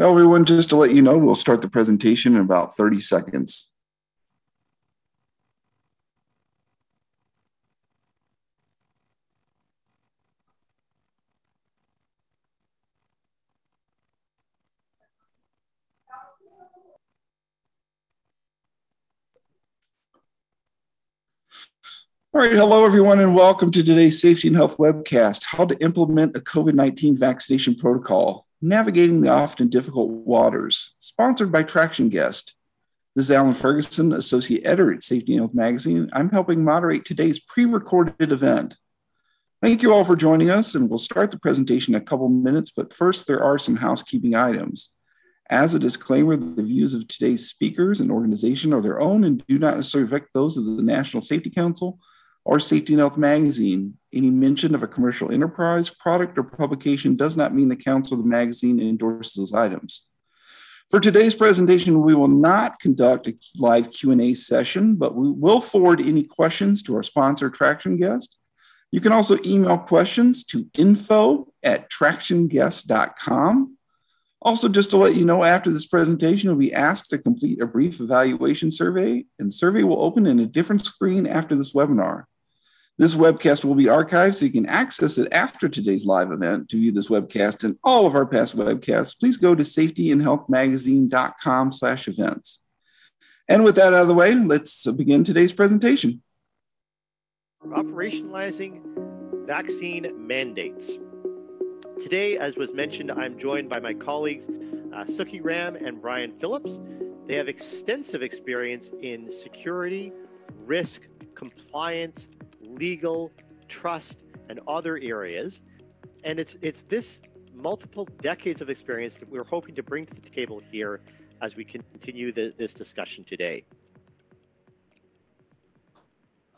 Now, everyone, just to let you know, we'll start the presentation in about 30 seconds. All right, hello everyone and welcome to today's Safety and Health webcast, how to implement a COVID-19 vaccination protocol, navigating the often difficult waters, sponsored by Traction Guest. This is Alan Ferguson, Associate Editor at Safety and Health Magazine. I'm helping moderate today's pre-recorded event. Thank you all for joining us, and we'll start the presentation in a couple minutes, but first there are some housekeeping items. As a disclaimer, the views of today's speakers and organization are their own and do not necessarily affect those of the National Safety Council or Safety and Health Magazine. Any mention of a commercial enterprise, product, or publication does not mean the council or the magazine endorses those items. For today's presentation, we will not conduct a live Q&A session, but we will forward any questions to our sponsor, Traction Guest. You can also email questions to info@tractionguest.com. Also, just to let you know, after this presentation, you'll be asked to complete a brief evaluation survey, and survey will open in a different screen after this webinar. This webcast will be archived, so you can access it after today's live event. To view this webcast and all of our past webcasts, please go to safetyandhealthmagazine.com/events. And with that out of the way, let's begin today's presentation. From operationalizing vaccine mandates. Today, as was mentioned, I'm joined by my colleagues, Suki Ram and Brian Phillips. They have extensive experience in security, risk, compliance, legal, trust, and other areas. And it's this multiple decades of experience that we're hoping to bring to the table here as we continue this discussion today.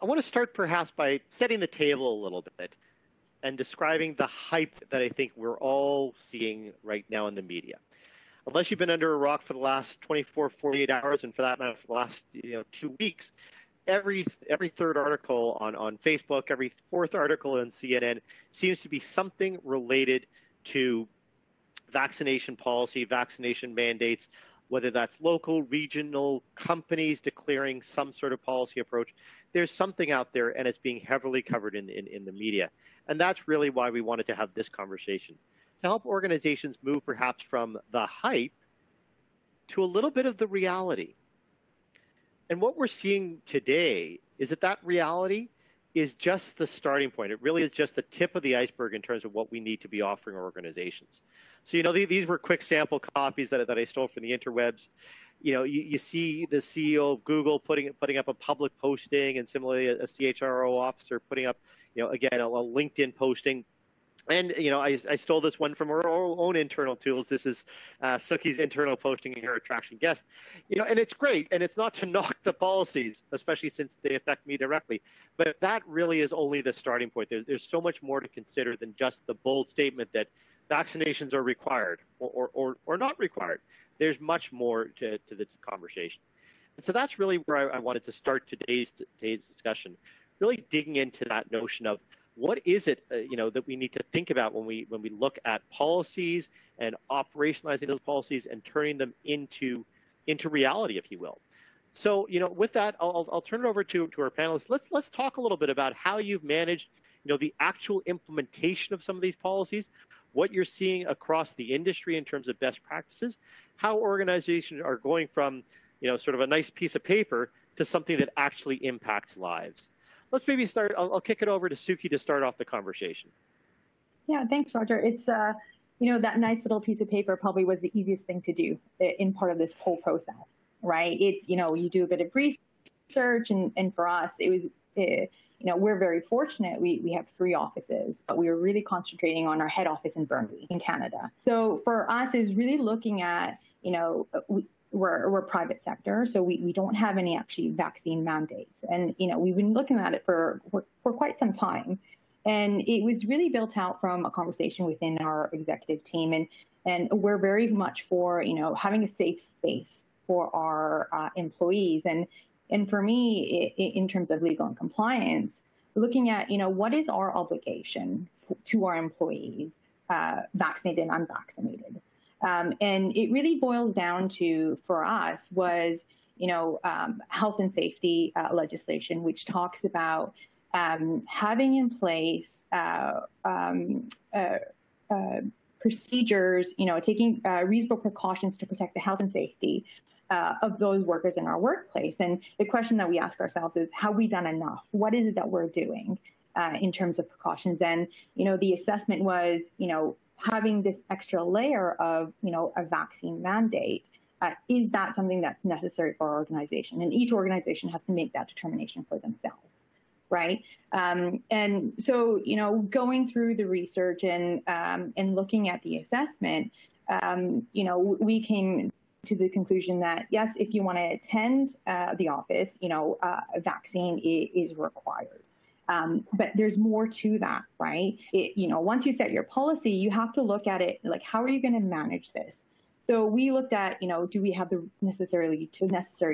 I want to start perhaps by setting the table a little bit and describing the hype that I think we're all seeing right now in the media. Unless you've been under a rock for the last 24, 48 hours, and for that matter, for the last 2 weeks, every third article on Facebook, every fourth article on CNN seems to be something related to vaccination policy, vaccination mandates, whether that's local, regional, companies declaring some sort of policy approach. There's something out there, and it's being heavily covered in the media. And that's really why we wanted to have this conversation, to help organizations move perhaps from the hype to a little bit of the reality. And what we're seeing today is that reality is just the starting point. It really is just the tip of the iceberg in terms of what we need to be offering organizations. So, these were quick sample copies that I stole from the interwebs. You see the CEO of Google putting up a public posting, and similarly a CHRO officer putting up, again, a LinkedIn posting. And, I stole this one from our own internal tools. This is Suki's internal posting here at Traction Guest. And it's great. And it's not to knock the policies, especially since they affect me directly. But that really is only the starting point. There's so much more to consider than just the bold statement that vaccinations are required or not required. There's much more to the conversation. And so that's really where I wanted to start today's discussion, really digging into that notion of what is it, that we need to think about when we look at policies and operationalizing those policies and turning them into reality, if you will. So, with that, I'll turn it over to our panelists. Let's talk a little bit about how you've managed, the actual implementation of some of these policies, what you're seeing across the industry in terms of best practices, how organizations are going from, sort of a nice piece of paper to something that actually impacts lives. Let's maybe start, I'll kick it over to Suki to start off the conversation. Yeah, thanks, Roger. It's, that nice little piece of paper probably was the easiest thing to do in part of this whole process, right? It's, you do a bit of research, and for us, it was, we're very fortunate. We have 3 offices, but we were really concentrating on our head office in Burnaby in Canada. So for us, it was really looking at, we're private sector, so we don't have any actually vaccine mandates. And, we've been looking at it for quite some time. And it was really built out from a conversation within our executive team. And we're very much for, having a safe space for our employees. And for me, in terms of legal and compliance, looking at, what is our obligation to our employees, vaccinated and unvaccinated? And it really boils down to, for us, was, health and safety legislation, which talks about having in place procedures, taking reasonable precautions to protect the health and safety of those workers in our workplace. And the question that we ask ourselves is, have we done enough? What is it that we're doing in terms of precautions? And, the assessment was, having this extra layer of, a vaccine mandate, is that something that's necessary for our organization? And each organization has to make that determination for themselves, right? And so, going through the research and looking at the assessment, we came to the conclusion that, yes, if you want to attend the office, a vaccine is required. But there's more to that, right? Once you set your policy, you have to look at it like, how are you going to manage this? So we looked at, do we have the necessary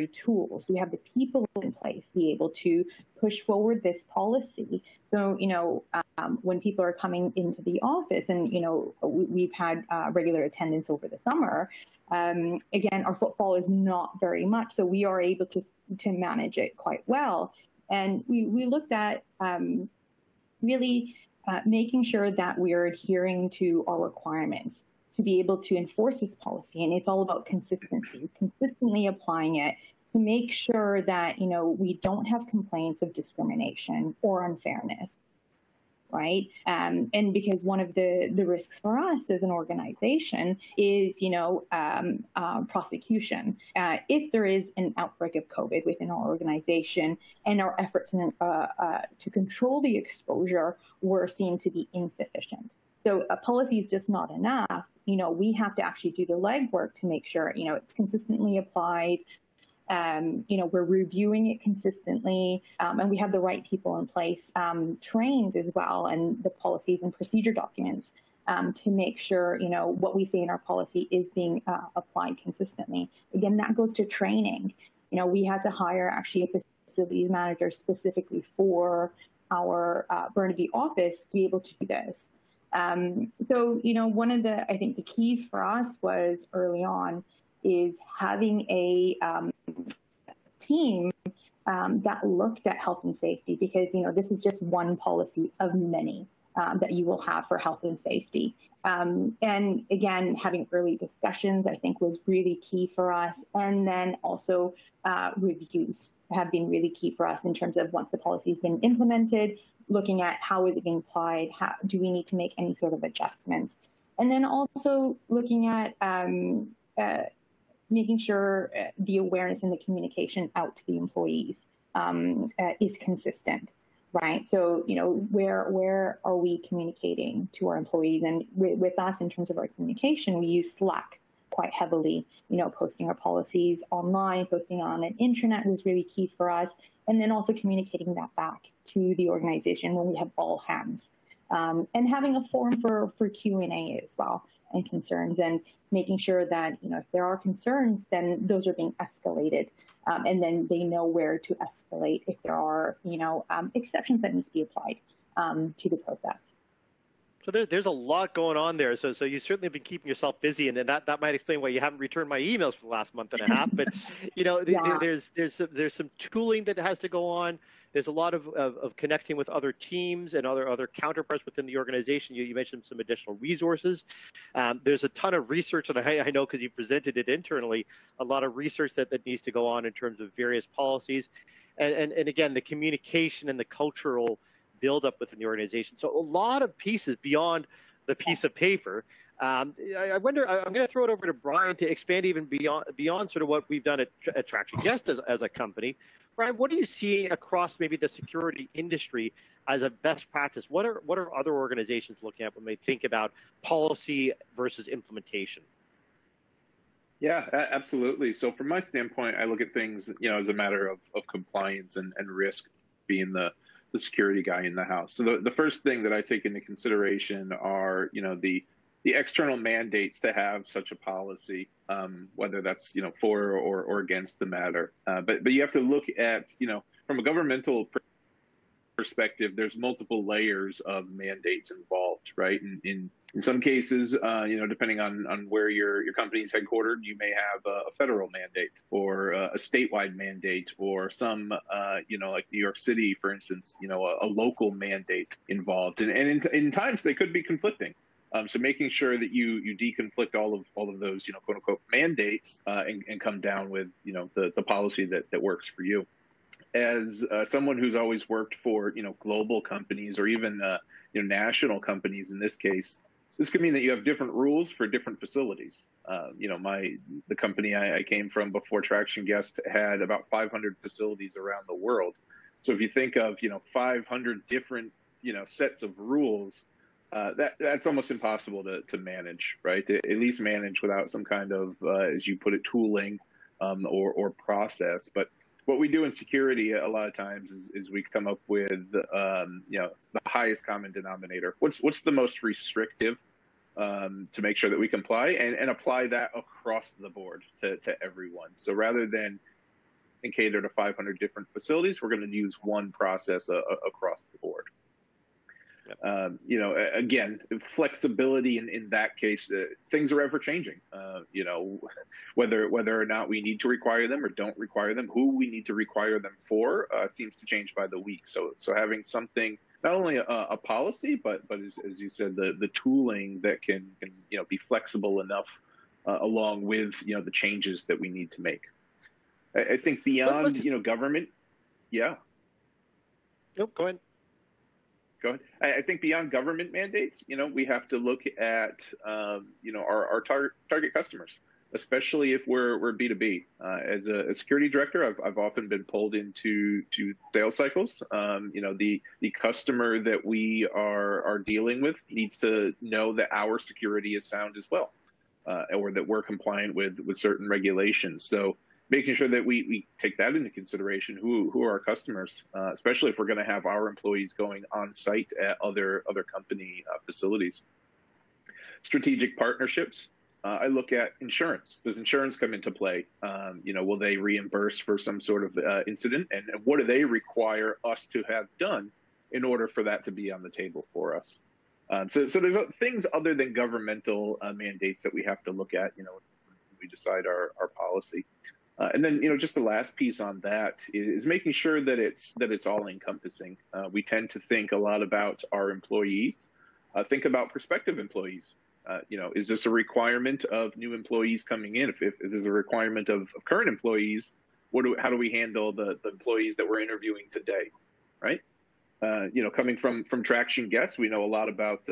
tools? Do we have the people in place to be able to push forward this policy? So, when people are coming into the office and, we've had regular attendance over the summer, again, our footfall is not very much. So we are able to manage it quite well. And we looked at really making sure that we are adhering to our requirements to be able to enforce this policy. And it's all about consistency, consistently applying it to make sure that, we don't have complaints of discrimination or unfairness, right? And because one of the risks for us as an organization is, prosecution. If there is an outbreak of COVID within our organization and our efforts to control the exposure were seen to be insufficient. So a policy is just not enough. We have to actually do the legwork to make sure, it's consistently applied. We're reviewing it consistently, and we have the right people in place, trained as well, and the policies and procedure documents to make sure, what we say in our policy is being applied consistently. Again, that goes to training. We had to hire actually a facilities manager specifically for our Burnaby office to be able to do this. So, one of the, I think the keys for us was early on is having a team that looked at health and safety, because, this is just one policy of many that you will have for health and safety. And again, having early discussions, I think, was really key for us. And then also reviews have been really key for us in terms of once the policy has been implemented, looking at how is it being applied, how do we need to make any sort of adjustments, and then also looking at making sure the awareness and the communication out to the employees is consistent, right? So where are we communicating to our employees? And with us, in terms of our communication, we use Slack quite heavily, posting our policies online, posting on an intranet was really key for us, and then also communicating that back to the organization when we have all hands, and having a forum for Q&A as well, and concerns, and making sure that, if there are concerns, then those are being escalated, and then they know where to escalate if there are, exceptions that need to be applied to the process. So there's a lot going on there. So you certainly have been keeping yourself busy, and that might explain why you haven't returned my emails for the last month and a half. But yeah. there's some tooling that has to go on. There's a lot of connecting with other teams and other counterparts within the organization. You mentioned some additional resources. There's a ton of research, and I know because you presented it internally, a lot of research that needs to go on in terms of various policies, and again, the communication and the cultural buildup within the organization. So a lot of pieces beyond the piece of paper. I wonder, I'm going to throw it over to Brian to expand even beyond sort of what we've done at Traction Guest as a company. Brian, what are you seeing across maybe the security industry as a best practice? What are other organizations looking at when they think about policy versus implementation? Yeah, absolutely. So from my standpoint, I look at things, as a matter of compliance and risk being the security guy in the house. So the first thing that I take into consideration are, the external mandates to have such a policy, whether that's, for or against the matter. But you have to look at, from a governmental perspective, there's multiple layers of mandates involved. shift, right? In some cases, you know, depending on where your company is headquartered, you may have a federal mandate or a statewide mandate, or some, you know, like New York City, for instance, you know, a local mandate involved. And in times they could be conflicting. So making sure that you deconflict all of those, you know, quote unquote mandates, and come down with, you know, the policy that works for you. As someone who's always worked for, you know, global companies, or even you know, national companies in this case, this could mean that you have different rules for different facilities. You know, the company I came from before Traction Guest had about 500 facilities around the world. So if you think of, you know, 500 different, you know, sets of rules, that's almost impossible to manage, right? To at least manage without some kind of, as you put it, tooling or process. But what we do in security a lot of times is we come up with, you know, the highest common denominator. What's the most restrictive, to make sure that we comply, and apply that across the board to everyone. So rather than cater to 500 different facilities, we're going to use one process across the board. Yep. You know, again, flexibility in that case, things are ever changing, you know, whether or not we need to require them or don't require them, who we need to require them for, seems to change by the week. So having something, not only a policy, but as you said, the tooling that can, you know, be flexible enough, along with, you know, the changes that we need to make. I think beyond, you know, government. Yeah. Nope. Go ahead. I think beyond government mandates, you know, we have to look at, you know, our target customers, especially if we're B2B. As a security director, I've often been pulled into sales cycles. You know, the customer that we are dealing with needs to know that our security is sound as well, or that we're compliant with certain regulations. So making sure that we take that into consideration, who are our customers, especially if we're going to have our employees going on site at other company facilities. Strategic partnerships. I look at insurance. Does insurance come into play? You know, will they reimburse for some sort of incident? And what do they require us to have done in order for that to be on the table for us? So there's things other than governmental mandates that we have to look at, you know, when we decide our policy. And then, you know, just the last piece on that is making sure that it's all encompassing. We tend to think a lot about our employees, think about prospective employees. You know, is this a requirement of new employees coming in? If this is a requirement of current employees, how do we handle the employees that we're interviewing today, right? You know, coming from Traction Guest, we know a lot about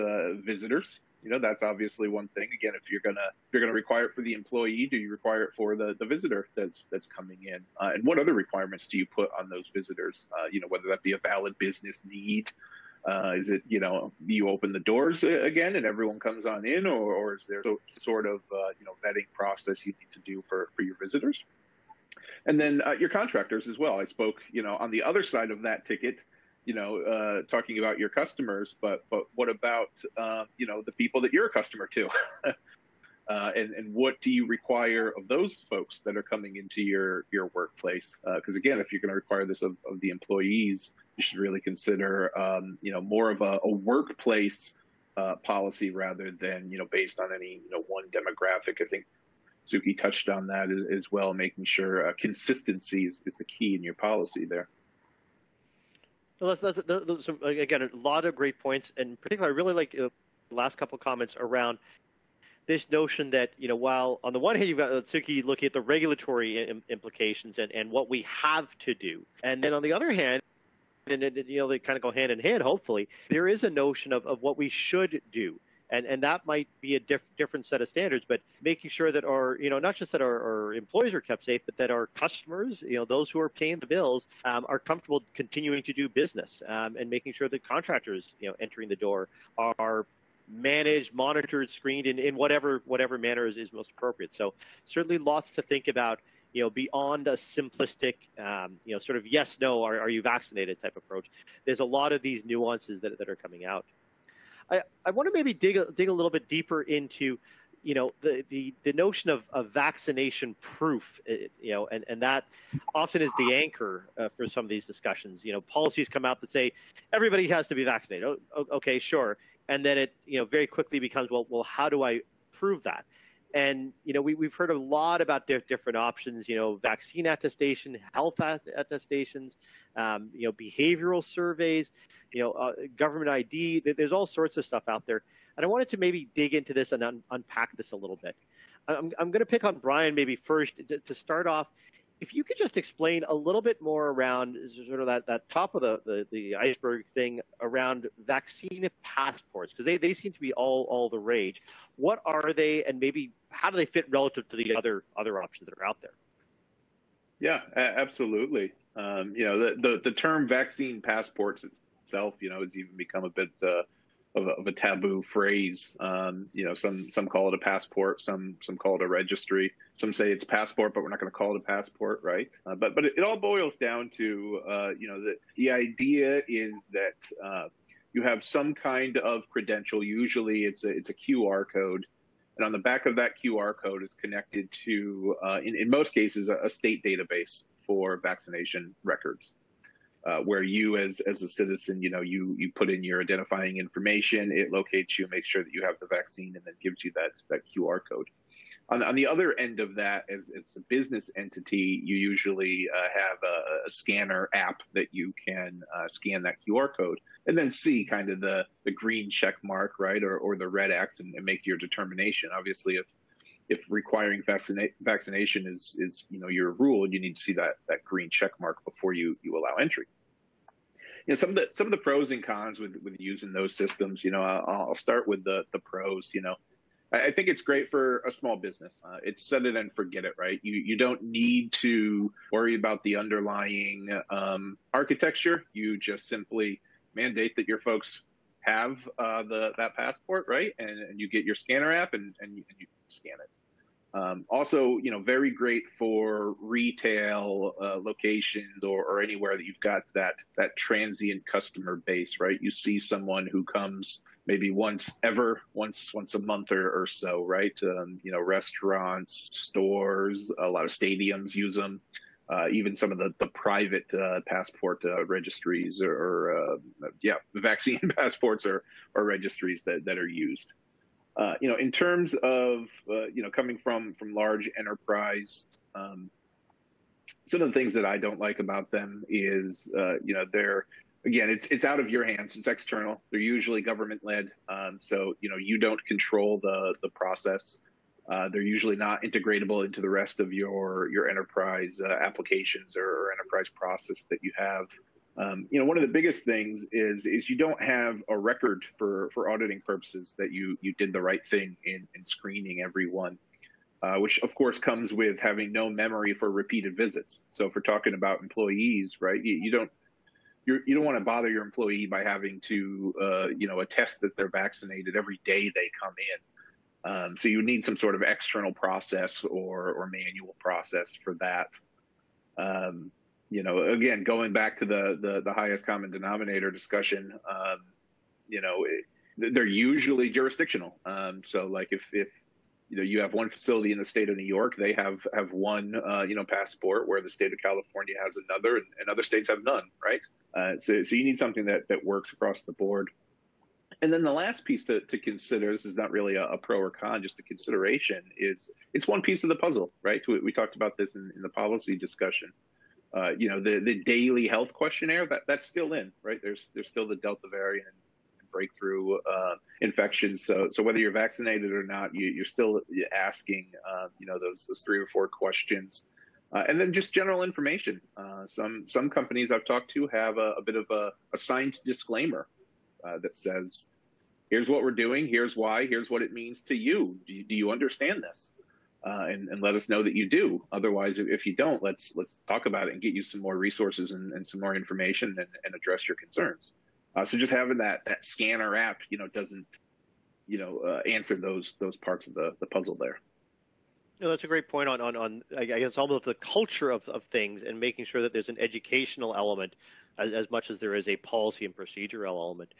visitors. You know, that's obviously one thing. Again, if you're gonna require it for the employee, do you require it for the visitor that's coming in? And what other requirements do you put on those visitors? You know, whether that be a valid business need, is it, you know, you open the doors again and everyone comes on in, or is there some sort of you know, vetting process you need to do for your visitors? And then your contractors as well. I spoke, you know, on the other side of that ticket, you know, talking about your customers, but what about, you know, the people that you're a customer to? and what do you require of those folks that are coming into your workplace? Because again, if you're going to require this of the employees, you should really consider, you know, more of a workplace policy rather than, you know, based on any, you know, one demographic. I think Suki touched on that as well, making sure consistency is the key in your policy there. Well, that's some, again, a lot of great points, and in particular, I really like the last couple of comments around this notion that, you know, while on the one hand you've got Tsuki looking at the regulatory implications and what we have to do, and then on the other hand, and you know, they kind of go hand in hand. Hopefully, there is a notion of what we should do, and that might be a different set of standards. But making sure that our, you know, not just that our employees are kept safe, but that our customers, you know, those who are paying the bills, are comfortable continuing to do business, and making sure that contractors, you know, entering the door are managed, monitored, screened in whatever manner is most appropriate. So certainly lots to think about, you know, beyond a simplistic, you know, sort of yes, no, are you vaccinated type approach. There's a lot of these nuances that are coming out. I want to maybe dig a little bit deeper into, you know, the notion of vaccination proof, you know, and that often is the anchor for some of these discussions. You know, policies come out that say everybody has to be vaccinated. Oh, okay, sure. And then it, very quickly becomes, well, how do I prove that? And, we've heard a lot about different options, vaccine attestation, health attestations, behavioral surveys, government ID. There's all sorts of stuff out there. And I wanted to maybe dig into this and unpack this a little bit. I'm going to pick on Brian maybe first to start off. If you could just explain a little bit more around sort of that top of the iceberg thing around vaccine passports, because they seem to be all the rage. What are they, and maybe how do they fit relative to the other options that are out there? Yeah, absolutely. The term vaccine passports itself, has even become a bit of a taboo phrase. Some call it a passport, some call it a registry, some say it's passport, but we're not going to call it a passport, right? But it all boils down to, the idea is that you have some kind of credential. Usually it's a QR code, and on the back of that QR code is connected to, in most cases, a state database for vaccination records. Where you as a citizen, you put in your identifying information, it locates you, makes sure that you have the vaccine, and then gives you that QR code. On the other end of that, as the business entity, you usually have a scanner app that you can scan that QR code and then see kind of the green check mark, right, or the red X, and make your determination. Obviously, if requiring vaccination is your rule, you need to see that green check mark before you allow entry. Some of the pros and cons with using those systems. I'll start with the pros. I think it's great for a small business. It's set it and forget it, right? You don't need to worry about the underlying architecture. You just simply mandate that your folks have that passport, right? And you get your scanner app and you scan it. Also, very great for retail locations or anywhere that you've got that transient customer base, right? You see someone who comes maybe once a month or so, right? Restaurants, stores, a lot of stadiums use them. Even some of the private passport registries or vaccine passports or registries that are used. In terms of, coming from large enterprise, some of the things that I don't like about them is, they're, again, it's out of your hands. It's external. They're usually government-led. So, you don't control the process. They're usually not integratable into the rest of your enterprise applications or enterprise process that you have. One of the biggest things is you don't have a record for auditing purposes that you did the right thing in screening everyone, which of course comes with having no memory for repeated visits. So if we're talking about employees, right, you don't want to bother your employee by having to attest that they're vaccinated every day they come in. So you need some sort of external process or manual process for that. Again, going back to the highest common denominator discussion, they're usually jurisdictional. So like if you have one facility in the state of New York, they have one, passport, where the state of California has another, and other states have none, right? So you need something that works across the board. And then the last piece to consider, this is not really a pro or con, just a consideration, is it's one piece of the puzzle, right? We talked about this in the policy discussion. The daily health questionnaire, that's still in, right? There's still the Delta variant and breakthrough infections. So whether you're vaccinated or not, you're still asking, those 3 or 4 questions. And then just general information. Some companies I've talked to have a bit of a signed disclaimer. That says, here's what we're doing, here's why, here's what it means to you. Do you understand this? And let us know that you do. Otherwise, if you don't, let's talk about it and get you some more resources and some more information and address your concerns. So just having that scanner app, doesn't, answer those parts of the puzzle there. No, that's a great point on I guess, almost the culture of things, and making sure that there's an educational element as much as there is a policy and procedural element.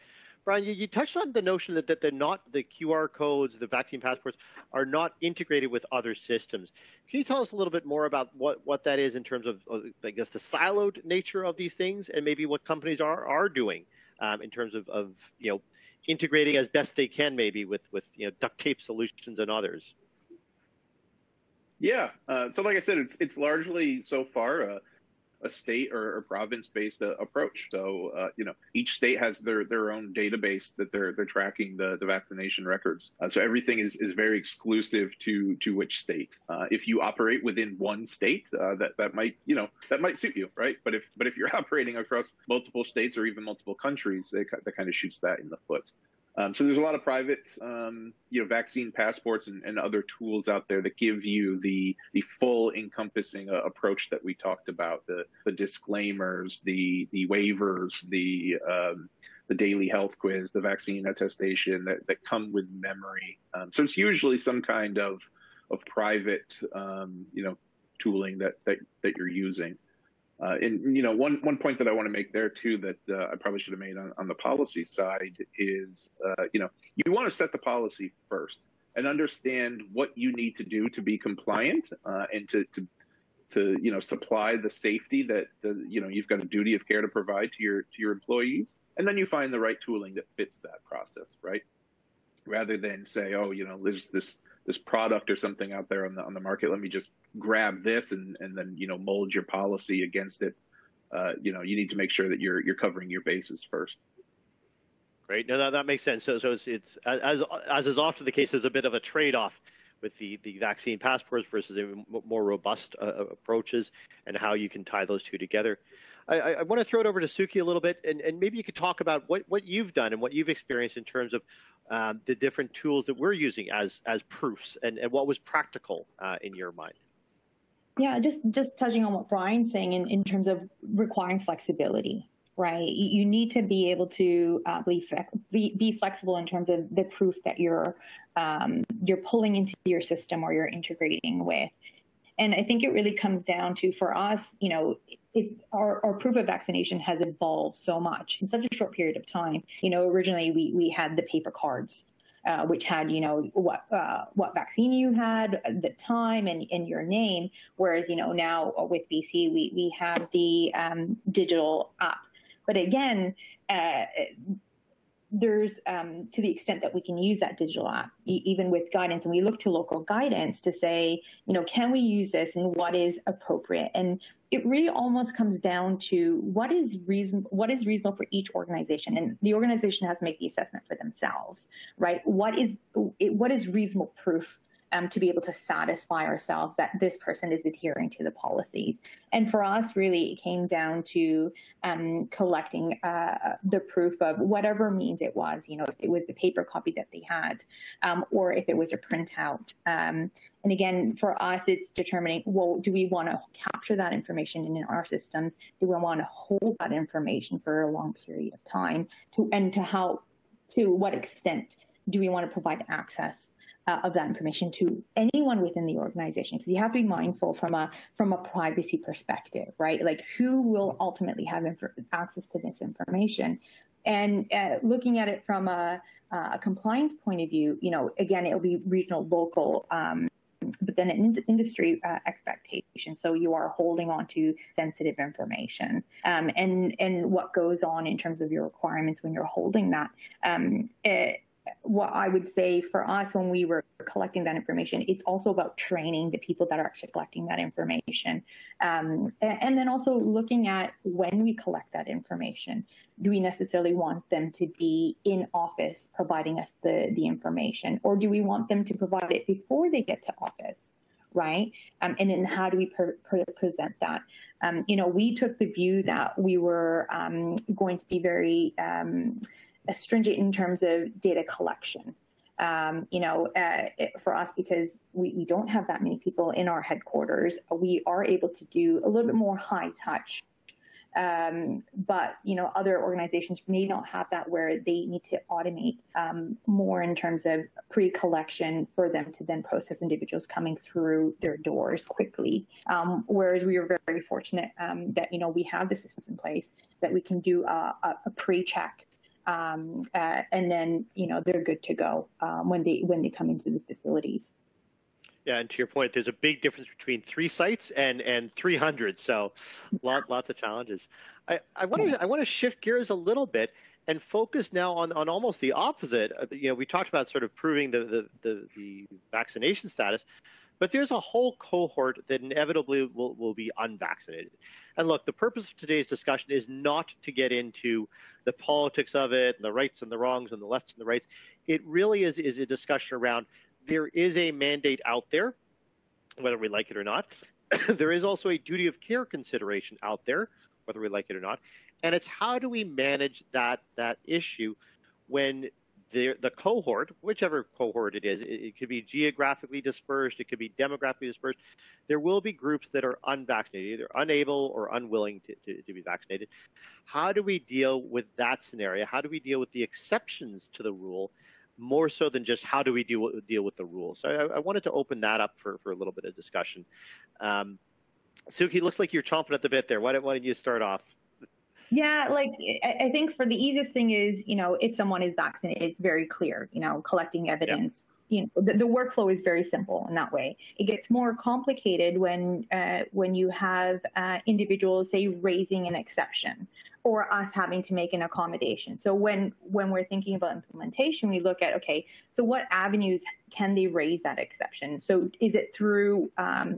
Brian, you touched on the notion that they're not, the QR codes, the vaccine passports are not integrated with other systems. Can you tell us a little bit more about what that is in terms of, I guess, the siloed nature of these things, and maybe what companies are doing in terms of integrating as best they can, maybe with duct tape solutions and others? Yeah. So like I said, it's largely so far a state or province-based approach. So each state has their own database that they're tracking the vaccination records. So everything is very exclusive to which state. If you operate within one state, that might that might suit you, right? But if you're operating across multiple states or even multiple countries, that kind of shoots that in the foot. So there's a lot of private, vaccine passports and other tools out there that give you the full encompassing approach that we talked about, the disclaimers, the waivers, the daily health quiz, the vaccine attestation that come with memory. So it's usually some kind of private, tooling that you're using. And one point that I want to make there too that I probably should have made on the policy side is you want to set the policy first and understand what you need to do to be compliant and to supply the safety that you've got a duty of care to provide to your employees, and then you find the right tooling that fits that process, right? Rather than say, oh, there's this product or something out there on the market, let me just grab this and then mold your policy against it. You need to make sure that you're covering your bases first. Great. No, that makes sense. So it's as is often the case, there's a bit of a trade-off with the vaccine passports versus more robust approaches, and how you can tie those two together. I want to throw it over to Suki a little bit, and maybe you could talk about what you've done and what you've experienced in terms of the different tools that we're using as proofs, and what was practical in your mind. Yeah, just touching on what Brian's saying in terms of requiring flexibility, right? You need to be able to be flexible in terms of the proof that you're pulling into your system or you're integrating with. And I think it really comes down to, for us, our proof of vaccination has evolved so much in such a short period of time. Originally we had the paper cards, which had, what vaccine you had, the time and your name. Whereas, now with BC, we have the digital app. But again, there's to the extent that we can use that digital app, even with guidance, and we look to local guidance to say, can we use this and what is appropriate? And it really almost comes down to what is reasonable for each organization, and the organization has to make the assessment for themselves, right? What is reasonable proof to be able to satisfy ourselves that this person is adhering to the policies? And for us, really, it came down to collecting the proof of whatever means it was, if it was the paper copy that they had, or if it was a printout. And again, for us, it's determining, well, do we want to capture that information in our systems? Do we want to hold that information for a long period of time? To what extent do we want to provide access of that information to anyone within the organization? Because you have to be mindful from a privacy perspective, right? Like, who will ultimately have access to this information? And looking at it from a compliance point of view, again, it'll be regional, local, but then an industry expectation. So you are holding on to sensitive information, and what goes on in terms of your requirements when you're holding that. What I would say for us when we were collecting that information, it's also about training the people that are actually collecting that information. And then also looking at when we collect that information, do we necessarily want them to be in office providing us the information, or do we want them to provide it before they get to office? Right? And then how do we present that? We took the view that we were going to be very stringent in terms of data collection, for us, because we don't have that many people in our headquarters. We are able to do a little bit more high touch, but other organizations may not have that, where they need to automate more in terms of pre-collection for them to then process individuals coming through their doors quickly. Whereas we are very fortunate that we have the systems in place that we can do a pre-check and then, you know, they're good to go when they come into the facilities. Yeah, and to your point, there's a big difference between 3 sites and 300. So, lots of challenges. I want to shift gears a little bit and focus now on almost the opposite. You know, we talked about sort of proving the vaccination status, but there's a whole cohort that inevitably will be unvaccinated. And look, the purpose of today's discussion is not to get into the politics of it, and the rights and the wrongs, and the lefts and the rights. It really is a discussion around. There is a mandate out there, whether we like it or not. There is also a duty of care consideration out there, whether we like it or not. And it's how do we manage that issue when the cohort, whichever cohort it is, it could be geographically dispersed, it could be demographically dispersed, there will be groups that are unvaccinated, either unable or unwilling to be vaccinated. How do we deal with that scenario? How do we deal with the exceptions to the rule? More so than just how do we deal with the rules. So I wanted to open that up for a little bit of discussion. Suki, looks like you're chomping at the bit there. Why don't you start off? Yeah, like I think for the easiest thing is, you know, if someone is vaccinated, it's very clear, you know, collecting evidence. Yeah. You know, the workflow is very simple in that way. It gets more complicated when you have individuals, say, raising an exception or us having to make an accommodation. So when we're thinking about implementation, we look at, okay, so what avenues can they raise that exception? So is it through,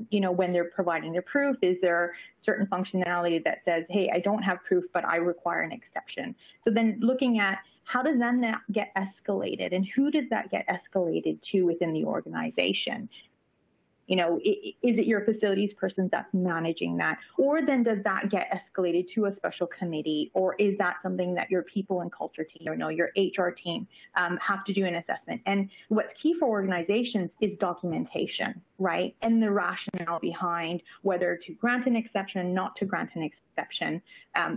you know, when they're providing their proof? Is there certain functionality that says, hey, I don't have proof, but I require an exception? So then looking at, how does then that get escalated, and who does that get escalated to within the organization? You know, is it your facilities person that's managing that, or then does that get escalated to a special committee, or is that something that your people and culture team, or no, your HR team have to do an assessment? And what's key for organizations is documentation, right, and the rationale behind whether to grant an exception, not to grant an exception.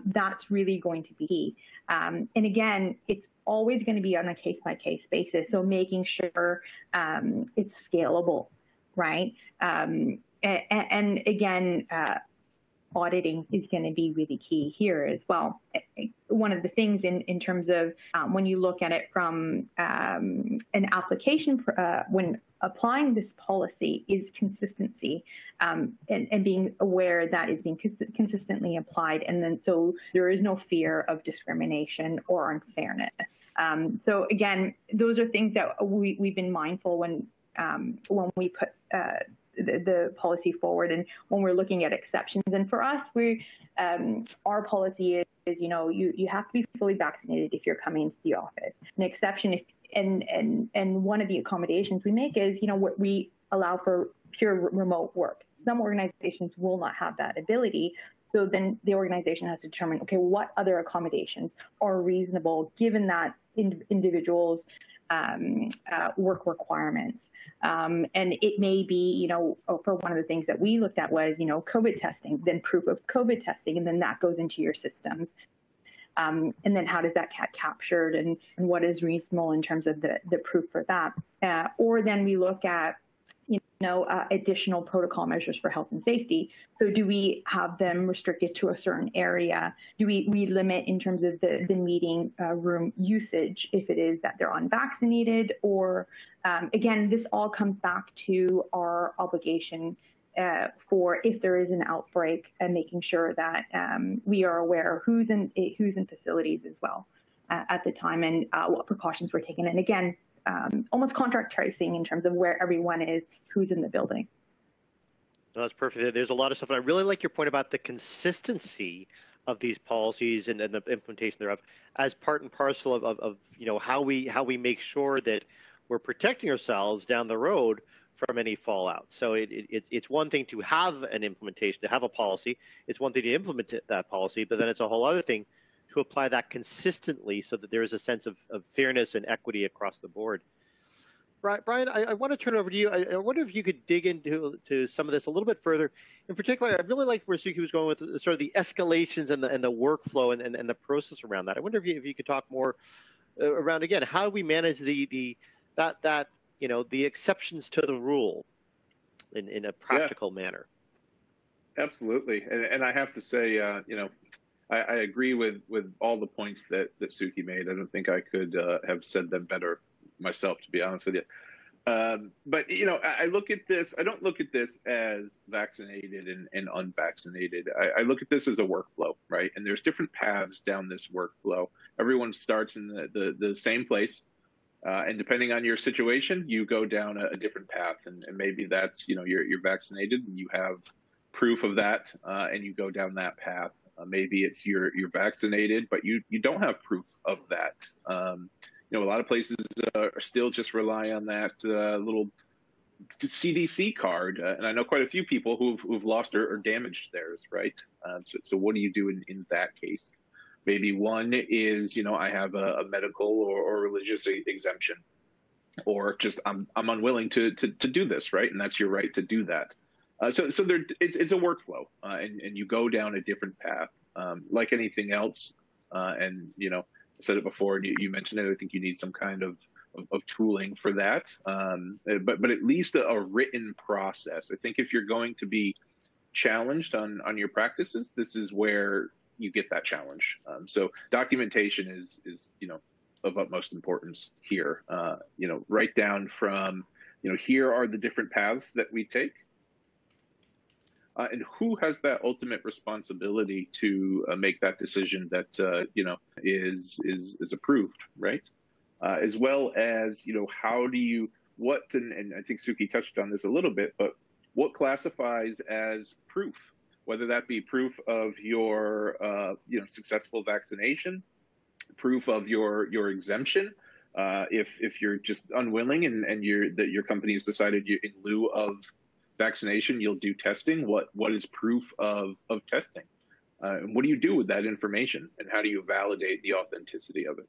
That's really going to be key. And again, it's always going to be on a case-by-case basis. So making sure it's scalable, right? And again, auditing is going to be really key here as well. One of the things in terms of when you look at it from an application, when applying this policy is consistency and being aware that it's being consistently applied. And then so there is no fear of discrimination or unfairness. So again, those are things that we've been mindful when we put the policy forward and when we're looking at exceptions. And for us, our policy is, you know, you have to be fully vaccinated if you're coming into the office. An exception and one of the accommodations we make is, you know, what we allow for pure remote work. Some organizations will not have that ability. So then the organization has to determine, okay, what other accommodations are reasonable given that individual's work requirements. And it may be, you know, for one of the things that we looked at was, you know, COVID testing, then proof of COVID testing, and then that goes into your systems. And then how does that get captured and what is reasonable in terms of the proof for that? Or then we look at, you know, additional protocol measures for health and safety. So do we have them restricted to a certain area? Do we limit in terms of the meeting room usage if it is that they're unvaccinated? Or again, this all comes back to our obligation for if there is an outbreak and making sure that we are aware of who's in facilities as well at the time and what precautions were taken. And again, almost contract tracing in terms of where everyone is, who's in the building. No, that's perfect. There's a lot of stuff. And I really like your point about the consistency of these policies and the implementation thereof as part and parcel of you know, how we make sure that we're protecting ourselves down the road from any fallout. So it's one thing to have an implementation, to have a policy. It's one thing to implement that policy, but then it's a whole other thing to apply that consistently so that there is a sense of fairness and equity across the board. Brian, I want to turn it over to you. I wonder if you could dig into some of this a little bit further. In particular, I really like where Suki was going with sort of the escalations and the workflow and the process around that. I wonder if you could talk more around, again, how do we manage that you know, the exceptions to the rule in a practical manner. Absolutely. And I have to say, you know, I agree with all the points that Suki made. I don't think I could have said them better myself, to be honest with you. But, you know, I look at this. I don't look at this as vaccinated and unvaccinated. I look at this as a workflow, right? And there's different paths down this workflow. Everyone starts in the same place. And depending on your situation, you go down a different path. And maybe that's, you know, you're vaccinated and you have proof of that and you go down that path. Maybe it's you're vaccinated, but you don't have proof of that. You know, a lot of places are still just rely on that little CDC card. And I know quite a few people who've lost or damaged theirs, right? So what do you do in that case? Maybe one is, you know, I have a medical or religious exemption, or just I'm unwilling to do this, right? And that's your right to do that. So there, it's a workflow, and you go down a different path, like anything else. And you know, I said it before, and you mentioned it. I think you need some kind of tooling for that, but at least a written process. I think if you're going to be challenged on your practices, this is where you get that challenge. So documentation is, you know, of utmost importance here. You know, right down from, you know, here are the different paths that we take. And who has that ultimate responsibility to make that decision that, you know, is approved, right? As well as, you know, how do you, what, and I think Suki touched on this a little bit, but what classifies as proof? Whether that be proof of your, you know, successful vaccination, proof of your exemption, if you're just unwilling and that your company has decided you, in lieu of vaccination, you'll do testing. What is proof of testing, and what do you do with that information, and how do you validate the authenticity of it?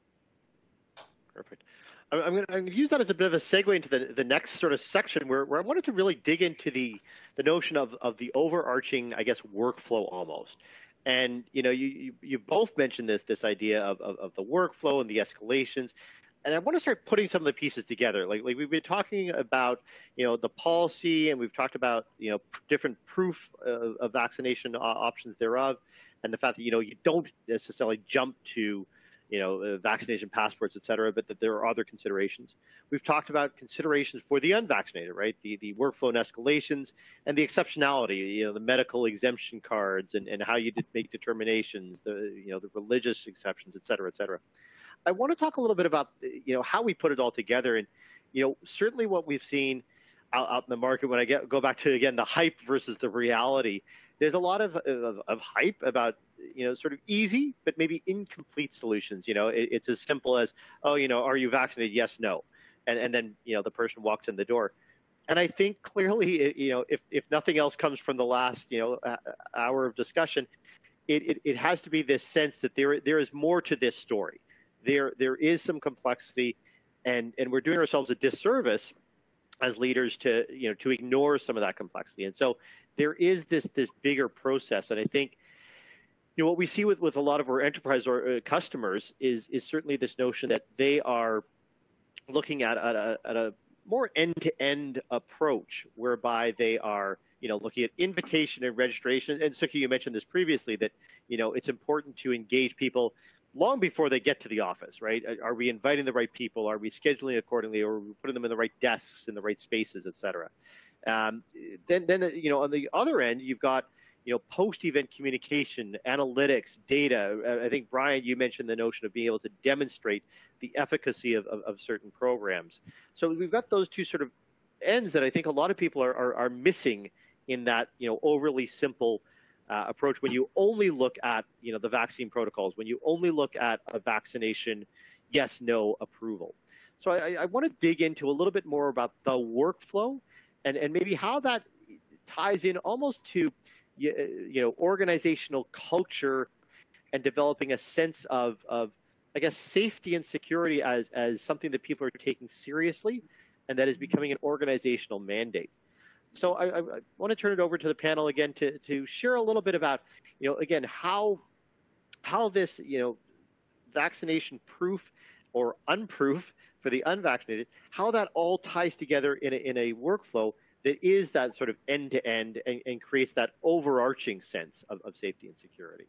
Perfect. I'm going to use that as a bit of a segue into the next sort of section where I wanted to really dig into the notion of the overarching, I guess, workflow almost. And, you know, you both mentioned this idea of the workflow and the escalations. And I want to start putting some of the pieces together. Like we've been talking about, you know, the policy, and we've talked about, you know, different proof of vaccination options thereof, and the fact that, you know, you don't necessarily jump to, you know, vaccination passports, et cetera, but that there are other considerations. We've talked about considerations for the unvaccinated, right? The workflow and escalations and the exceptionality, you know, the medical exemption cards and how you make determinations, the religious exceptions, et cetera, et cetera. I want to talk a little bit about, you know, how we put it all together. And, you know, certainly what we've seen out in the market, when I go back to, again, the hype versus the reality, there's a lot of hype about, you know, sort of easy, but maybe incomplete solutions. You know, it's as simple as, oh, you know, are you vaccinated? Yes, no. And then, you know, the person walks in the door. And I think clearly, you know, if nothing else comes from the last, you know, hour of discussion, it has to be this sense that there is more to this story. There is some complexity, and we're doing ourselves a disservice as leaders to, you know, to ignore some of that complexity. And so there is this bigger process. And I think, you know, what we see with a lot of our enterprise or customers is certainly this notion that they are looking at a more end-to-end approach, whereby they are, you know, looking at invitation and registration. And Suki, you mentioned this previously, that, you know, it's important to engage people long before they get to the office, right? Are we inviting the right people? Are we scheduling accordingly? Or are we putting them in the right desks, in the right spaces, et cetera? Then, you know, on the other end, you've got, you know, post-event communication, analytics, data. I think, Brian, you mentioned the notion of being able to demonstrate the efficacy of certain programs. So we've got those two sort of ends that I think a lot of people are missing in that, you know, overly simple approach when you only look at, you know, the vaccine protocols, when you only look at a vaccination yes, no approval. So I want to dig into a little bit more about the workflow and maybe how that ties in almost to, you know, organizational culture and developing a sense of I guess, safety and security as something that people are taking seriously and that is becoming an organizational mandate. So I want to turn it over to the panel again to share a little bit about, you know, again, how this, you know, vaccination proof or unproof for the unvaccinated, how that all ties together in a workflow that is that sort of end-to-end and creates that overarching sense of safety and security.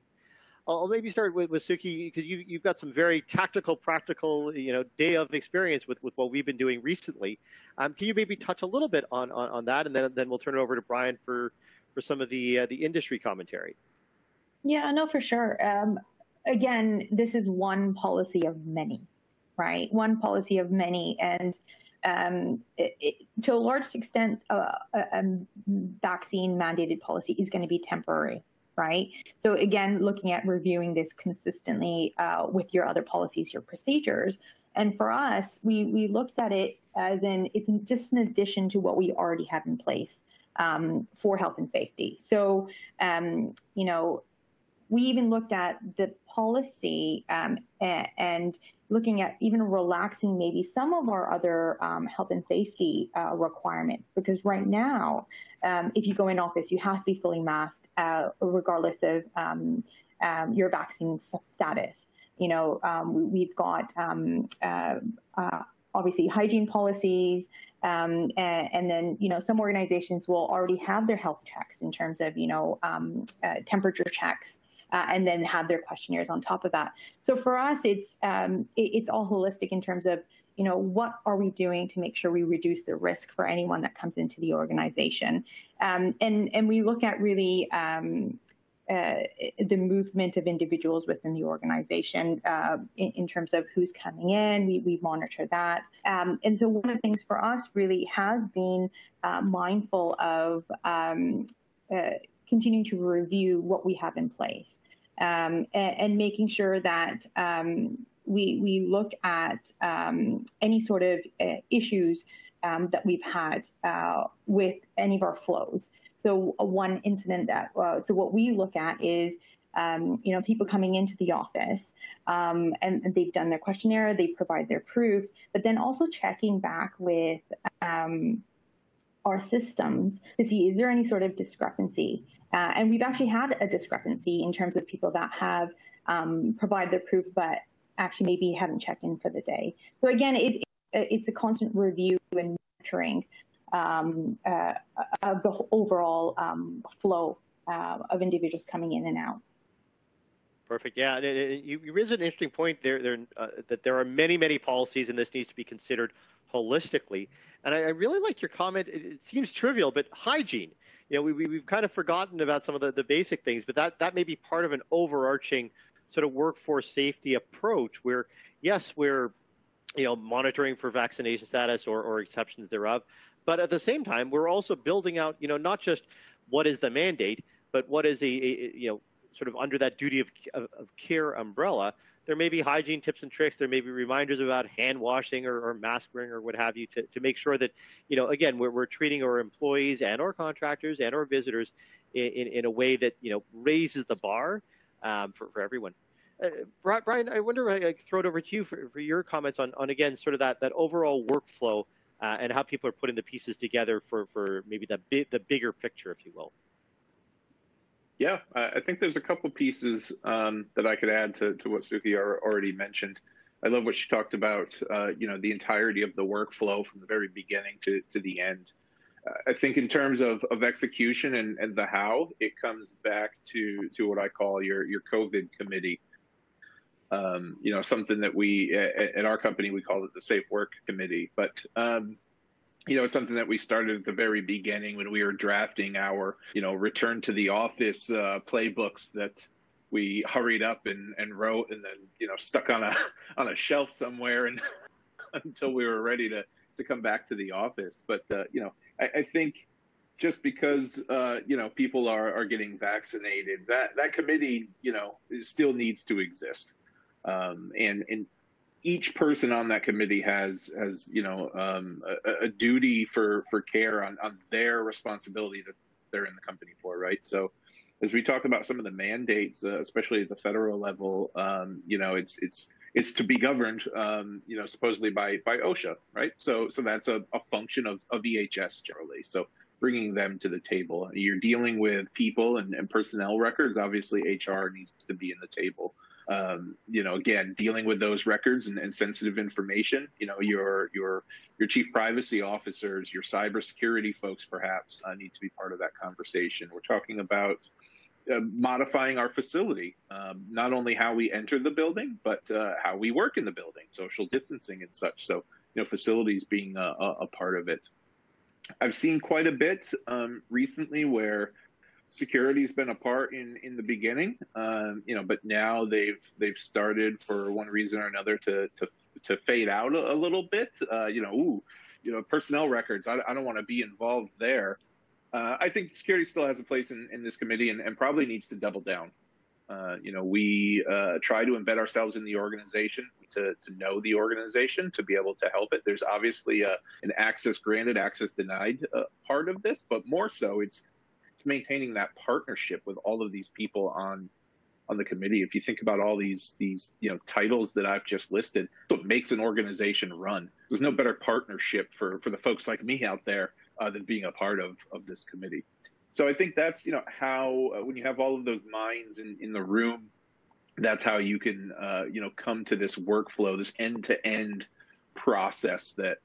I'll maybe start with Suki, because you've got some very tactical, practical, day of experience with what we've been doing recently. Can you maybe touch a little bit on that, and then we'll turn it over to Brian for some of the industry commentary. Yeah, no, for sure. Again, this is one policy of many, right? One policy of many, and to a large extent, a vaccine-mandated policy is going to be temporary, right? So again, looking at reviewing this consistently with your other policies, your procedures. And for us, we looked at it as it's just an addition to what we already have in place for health and safety. So, we even looked at the policy and looking at even relaxing maybe some of our other health and safety requirements, because right now, if you go in office, you have to be fully masked regardless of your vaccine status. We've got obviously hygiene policies. And then, some organizations will already have their health checks in terms of, temperature checks, and then have their questionnaires on top of that. So for us, it's all holistic in terms of, what are we doing to make sure we reduce the risk for anyone that comes into the organization. And we look at really the movement of individuals within the organization in terms of who's coming in. We monitor that. And so one of the things for us really has been mindful of continuing to review what we have in place and making sure that we look at any sort of issues that we've had with any of our flows. So one incident that, so what we look at is, people coming into the office and they've done their questionnaire, they provide their proof, but then also checking back with our systems to see, is there any sort of discrepancy? And we've actually had a discrepancy in terms of people that have provided their proof, but actually maybe haven't checked in for the day. So again, it's a constant review and monitoring of the overall flow of individuals coming in and out. Perfect. Yeah, and you raise an interesting point there that there are many, many policies, and this needs to be considered holistically. And I really like your comment. It seems trivial, but hygiene. We've kind of forgotten about some of the basic things, but that may be part of an overarching sort of workforce safety approach, where yes, we're monitoring for vaccination status or exceptions thereof. But at the same time, we're also building out, not just what is the mandate, but what is sort of under that duty of care umbrella. There may be hygiene tips and tricks. There may be reminders about hand washing or mask wearing or what have you to make sure that, again, we're treating our employees and our contractors and our visitors in a way that, raises the bar for everyone. Brian, I wonder, I throw it over to you for your comments on again, sort of that overall workflow. And how people are putting the pieces together for maybe the bigger picture, if you will. Yeah, I think there's a couple pieces that I could add to what Suki already mentioned. I love what she talked about, the entirety of the workflow from the very beginning to the end. I think in terms of execution and the how, it comes back to what I call your COVID committee. Something that we at our company, we call it the Safe Work Committee. But, it's something that we started at the very beginning when we were drafting our, return to the office playbooks that we hurried up and wrote and then, stuck on a shelf somewhere and until we were ready to come back to the office. But, I think just because, people are getting vaccinated, that committee, still needs to exist. And each person on that committee has a duty for care on their responsibility that they're in the company for, right? So as we talk about some of the mandates, especially at the federal level, it's to be governed, supposedly by OSHA, right? So that's a function of EHS generally. So bringing them to the table, you're dealing with people and personnel records. Obviously, HR needs to be in the table. Again, dealing with those records and sensitive information, your chief privacy officers, your cybersecurity folks, perhaps, need to be part of that conversation. We're talking about modifying our facility, not only how we enter the building, but how we work in the building, social distancing and such. So, you know, facilities being a part of it. I've seen quite a bit recently where security's been a part in the beginning, you know, but now they've started for one reason or another to fade out a little bit. You know, personnel records, I don't want to be involved there. I think security still has a place in this committee and probably needs to double down. You know, we try to embed ourselves in the organization, to know the organization, to be able to help it. There's obviously an access granted, access denied part of this, but more so it's maintaining that partnership with all of these people on the committee. If you think about all these titles that I've just listed, that's what makes an organization run. There's no better partnership for the folks like me out there than being a part of this committee. So I think that's, you know, how when you have all of those minds in the room, that's how you can, you know, come to this workflow, this end-to-end process that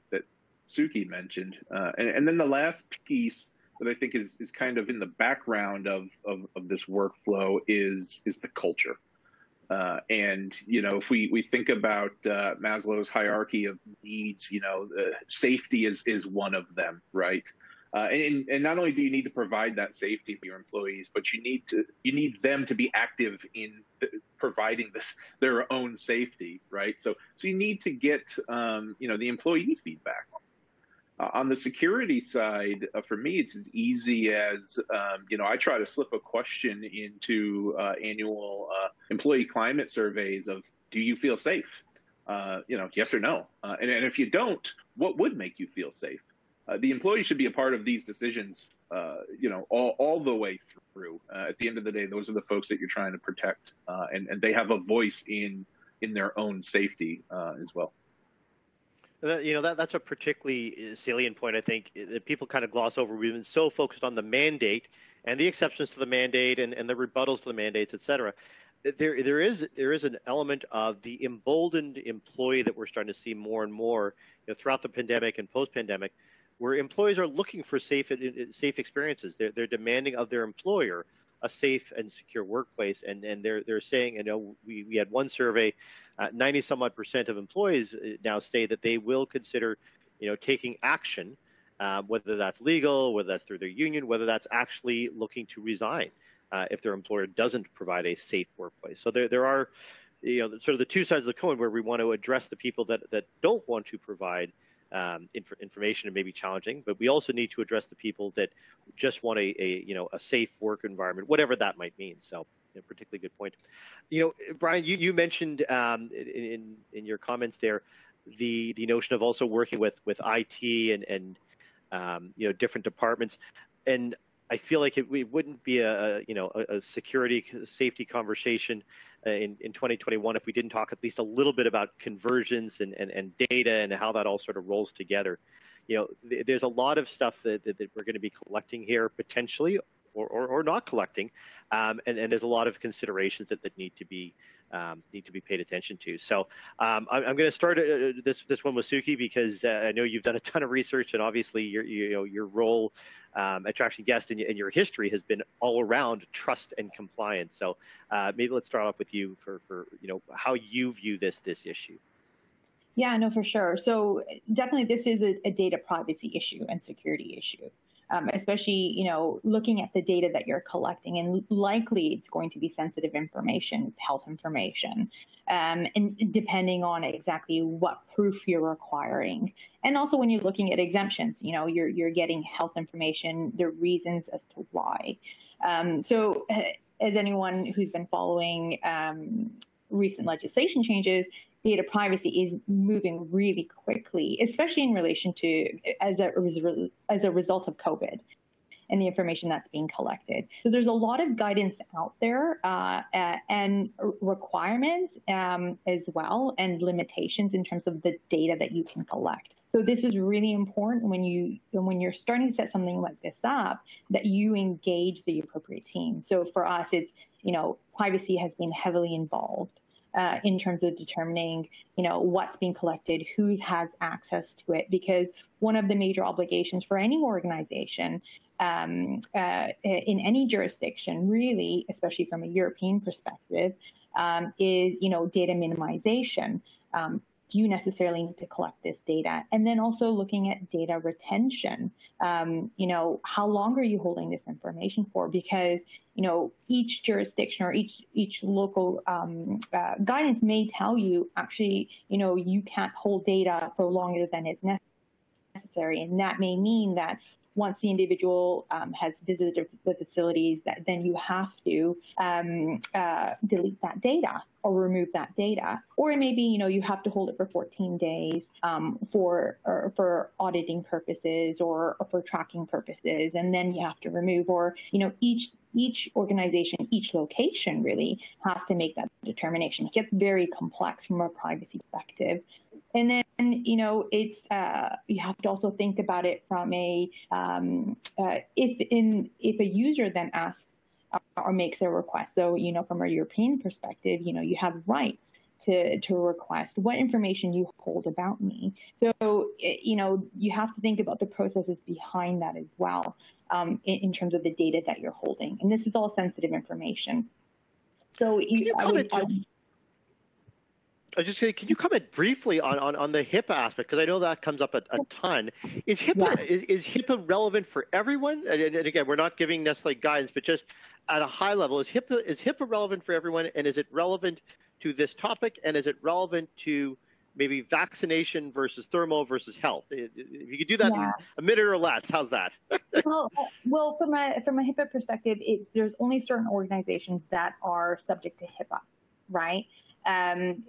Suki mentioned. And then the last piece that I think is kind of in the background of this workflow is the culture. And, you know, if we think about Maslow's hierarchy of needs, you know, safety is one of them, right? And not only do you need to provide that safety for your employees, but you need them to be active in providing their own safety, right? So you need to get you know, the employee feedback. On the security side, for me, it's as easy as you know, I try to slip a question into annual employee climate surveys of, do you feel safe? You know, yes or no. And if you don't, what would make you feel safe? The employee should be a part of these decisions, you know, all the way through. At the end of the day, those are the folks that you're trying to protect, and they have a voice in their own safety as well. You know, that's a particularly salient point, I think, that people kind of gloss over. We've been so focused on the mandate and the exceptions to the mandate and the rebuttals to the mandates, et cetera. There is an element of the emboldened employee that we're starting to see more and more, you know, throughout the pandemic and post-pandemic, where employees are looking for safe experiences. They're demanding of their employer a safe and secure workplace, and they're saying, you know, we had one survey, 90-some-odd% of employees now say that they will consider, you know, taking action, whether that's legal, whether that's through their union, whether that's actually looking to resign if their employer doesn't provide a safe workplace. So there are, you know, sort of the two sides of the coin where we want to address the people that don't want to provide information and maybe challenging, but we also need to address the people that just want a safe work environment, whatever that might mean. So, you know, particularly good point. You know, Brian, you mentioned in your comments there the notion of also working with IT and you know, different departments, and I feel like it wouldn't be a security safety conversation in 2021 if we didn't talk at least a little bit about convergence and data and how that all sort of rolls together. You know, there's a lot of stuff that we're going to be collecting here potentially or not collecting, and there's a lot of considerations that need to be paid attention to. So I'm going to start this one with Suki, because I know you've done a ton of research, and obviously your role at Traction Guest and your history has been all around trust and compliance. So maybe let's start off with you for you know, how you view this issue. Yeah, no, for sure. So definitely, this is a data privacy issue and security issue. Especially, you know, looking at the data that you're collecting, and likely it's going to be sensitive information, it's health information, and depending on exactly what proof you're requiring. And also when you're looking at exemptions, you know, you're getting health information, the reasons as to why. So as anyone who's been following recent legislation changes, data privacy is moving really quickly, especially in relation to as a result of COVID and the information that's being collected. So there's a lot of guidance out there and requirements as well, and limitations in terms of the data that you can collect. So this is really important when you're starting to set something like this up, that you engage the appropriate team. So for us, it's, you know, privacy has been heavily involved. in terms of determining, what's being collected, who has access to it, because one of the major obligations for any organization in any jurisdiction, really, especially from a European perspective, is, data minimization. Do you necessarily need to collect this data? And then also looking at data retention. How long are you holding this information for? Because, each jurisdiction or each local guidance may tell you, actually, you can't hold data for longer than is necessary. And that may mean that once the individual has visited the facilities, that then you have to delete that data or remove that data. Or it may be, you have to hold it for 14 days for auditing purposes or for tracking purposes, and then you have to remove. Or, each organization, each location really has to make that determination. It gets very complex from a privacy perspective. And then, it's you have to also think about it from a if a user then asks or makes a request. So, from a European perspective, you have rights to request what information you hold about me. So, you have to think about the processes behind that as well, in terms of the data that you're holding. And this is all sensitive information. So, can you comment briefly on the HIPAA aspect? Because I know that comes up a ton. Is HIPAA, yeah, is HIPAA relevant for everyone? And again, we're not giving necessarily guidance, but just at a high level, is HIPAA relevant for everyone? And is it relevant to this topic? And is it relevant to maybe vaccination versus thermal versus health? If you could do that, yeah, in a minute or less, how's that? well, from a HIPAA perspective, there's only certain organizations that are subject to HIPAA, right? And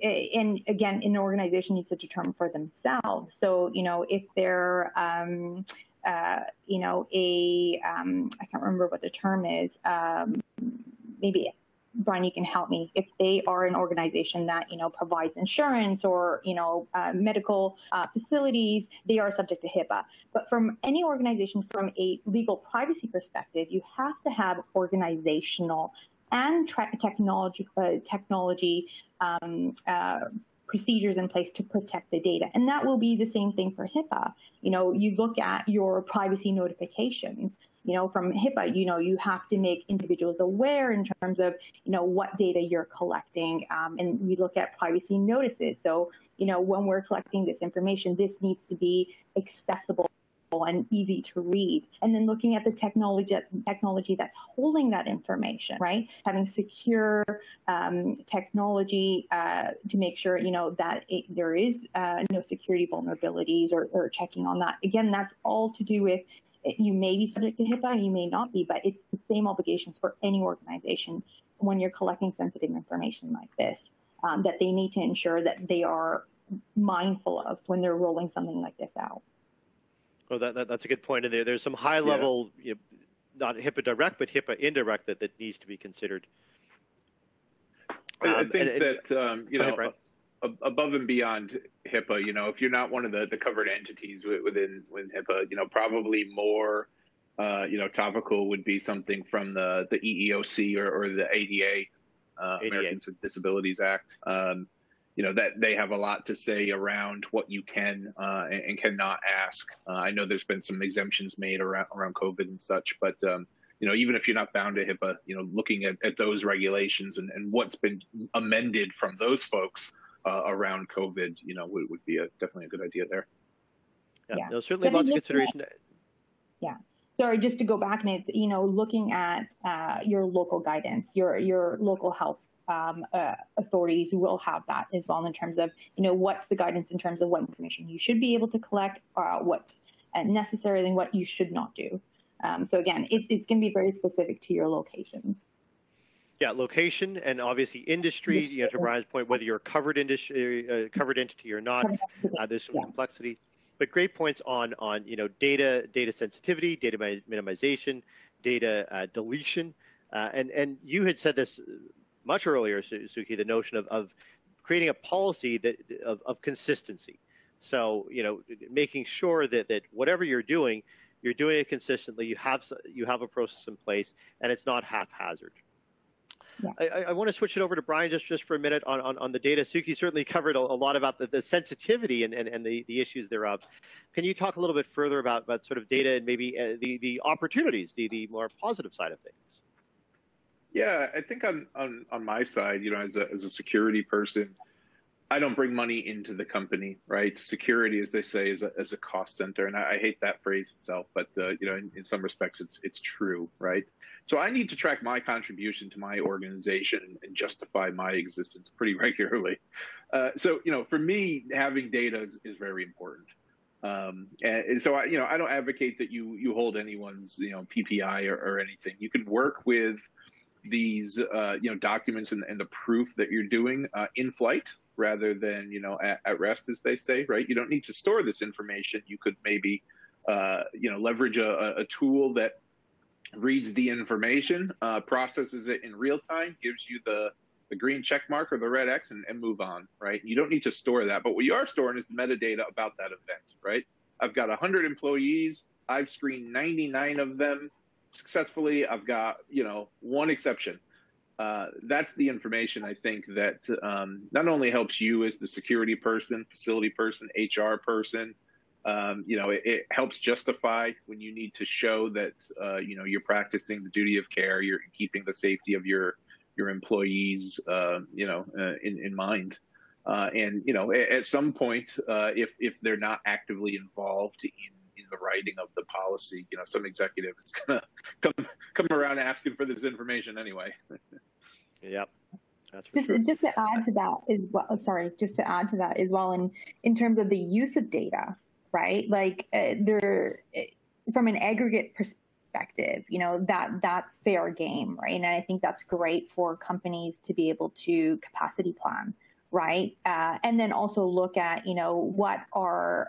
again, an organization needs to determine for themselves. So, if they're, I can't remember what the term is, maybe Brian, you can help me. If they are an organization that, provides insurance or, medical facilities, they are subject to HIPAA. But from any organization, from a legal privacy perspective, you have to have organizational and technology procedures in place to protect the data. And that will be the same thing for HIPAA. You look at your privacy notifications, from HIPAA, you have to make individuals aware in terms of, what data you're collecting. And we look at privacy notices. So, when we're collecting this information, this needs to be accessible and easy to read. And then looking at the technology that's holding that information, right? Having secure technology to make sure, that there is no security vulnerabilities or checking on that. Again, that's all to do with, you may be subject to HIPAA, you may not be, but it's the same obligations for any organization when you're collecting sensitive information like this, that they need to ensure that they are mindful of when they're rolling something like this out. Well, that's a good point in there. There's some high level, not HIPAA direct, but HIPAA indirect that needs to be considered. I think above and beyond HIPAA, if you're not one of the covered entities within HIPAA, probably more, topical would be something from the EEOC or the ADA, Americans with Disabilities Act. That they have a lot to say around what you can and cannot ask. I know there's been some exemptions made around COVID and such, but even if you're not bound to HIPAA, looking at those regulations and what's been amended from those folks around COVID, would be definitely a good idea there. Yeah. No, certainly lots of consideration. Yeah. Sorry, just to go back, and it's looking at your local guidance, your local health authorities will have that as well in terms of, what's the guidance in terms of what information you should be able to collect, what's necessary and what you should not do. So again, it's going to be very specific to your locations. Yeah, location and obviously industry, to Brian's point, whether you're a covered entity or not, there's some complexity. But great points on data sensitivity, data minimization, data deletion. And you had said this much earlier, Suki, the notion of creating a policy of consistency. So, making sure that whatever you're doing it consistently, you have a process in place, and it's not haphazard. Yeah. I want to switch it over to Brian just for a minute on the data. Suki certainly covered a lot about the sensitivity and the issues thereof. Can you talk a little bit further about sort of data and maybe the opportunities, the more positive side of things? Yeah, I think on my side, you know, as a security person, I don't bring money into the company, right? Security, as they say, is a cost center, and I hate that phrase itself, but you know, in some respects, it's true, right? So I need to track my contribution to my organization and justify my existence pretty regularly. So you know, for me, having data is very important, and so I don't advocate that you hold anyone's PPI or anything. You can work with these documents and the proof that you're doing in flight, rather than at rest, as they say, right? You don't need to store this information. You could maybe leverage a tool that reads the information, processes it in real time, gives you the green check mark or the red X, and move on, right? You don't need to store that, but what you are storing is the metadata about that event, right? I've got 100 employees. I've screened 99 of them successfully. I've got one exception. That's the information, I think, that not only helps you as the security person, facility person, HR person, it helps justify when you need to show that, you're practicing the duty of care, you're keeping the safety of your employees, in mind. And, at some point, if they're not actively involved in the writing of the policy, some executive is going to come around asking for this information anyway. Yep. That's just to add to that as well. Sorry, just to add to that as well. In terms of the use of data, right? Like from an aggregate perspective, that's fair game, right? And I think that's great for companies to be able to capacity plan, right? And then also look at, what are,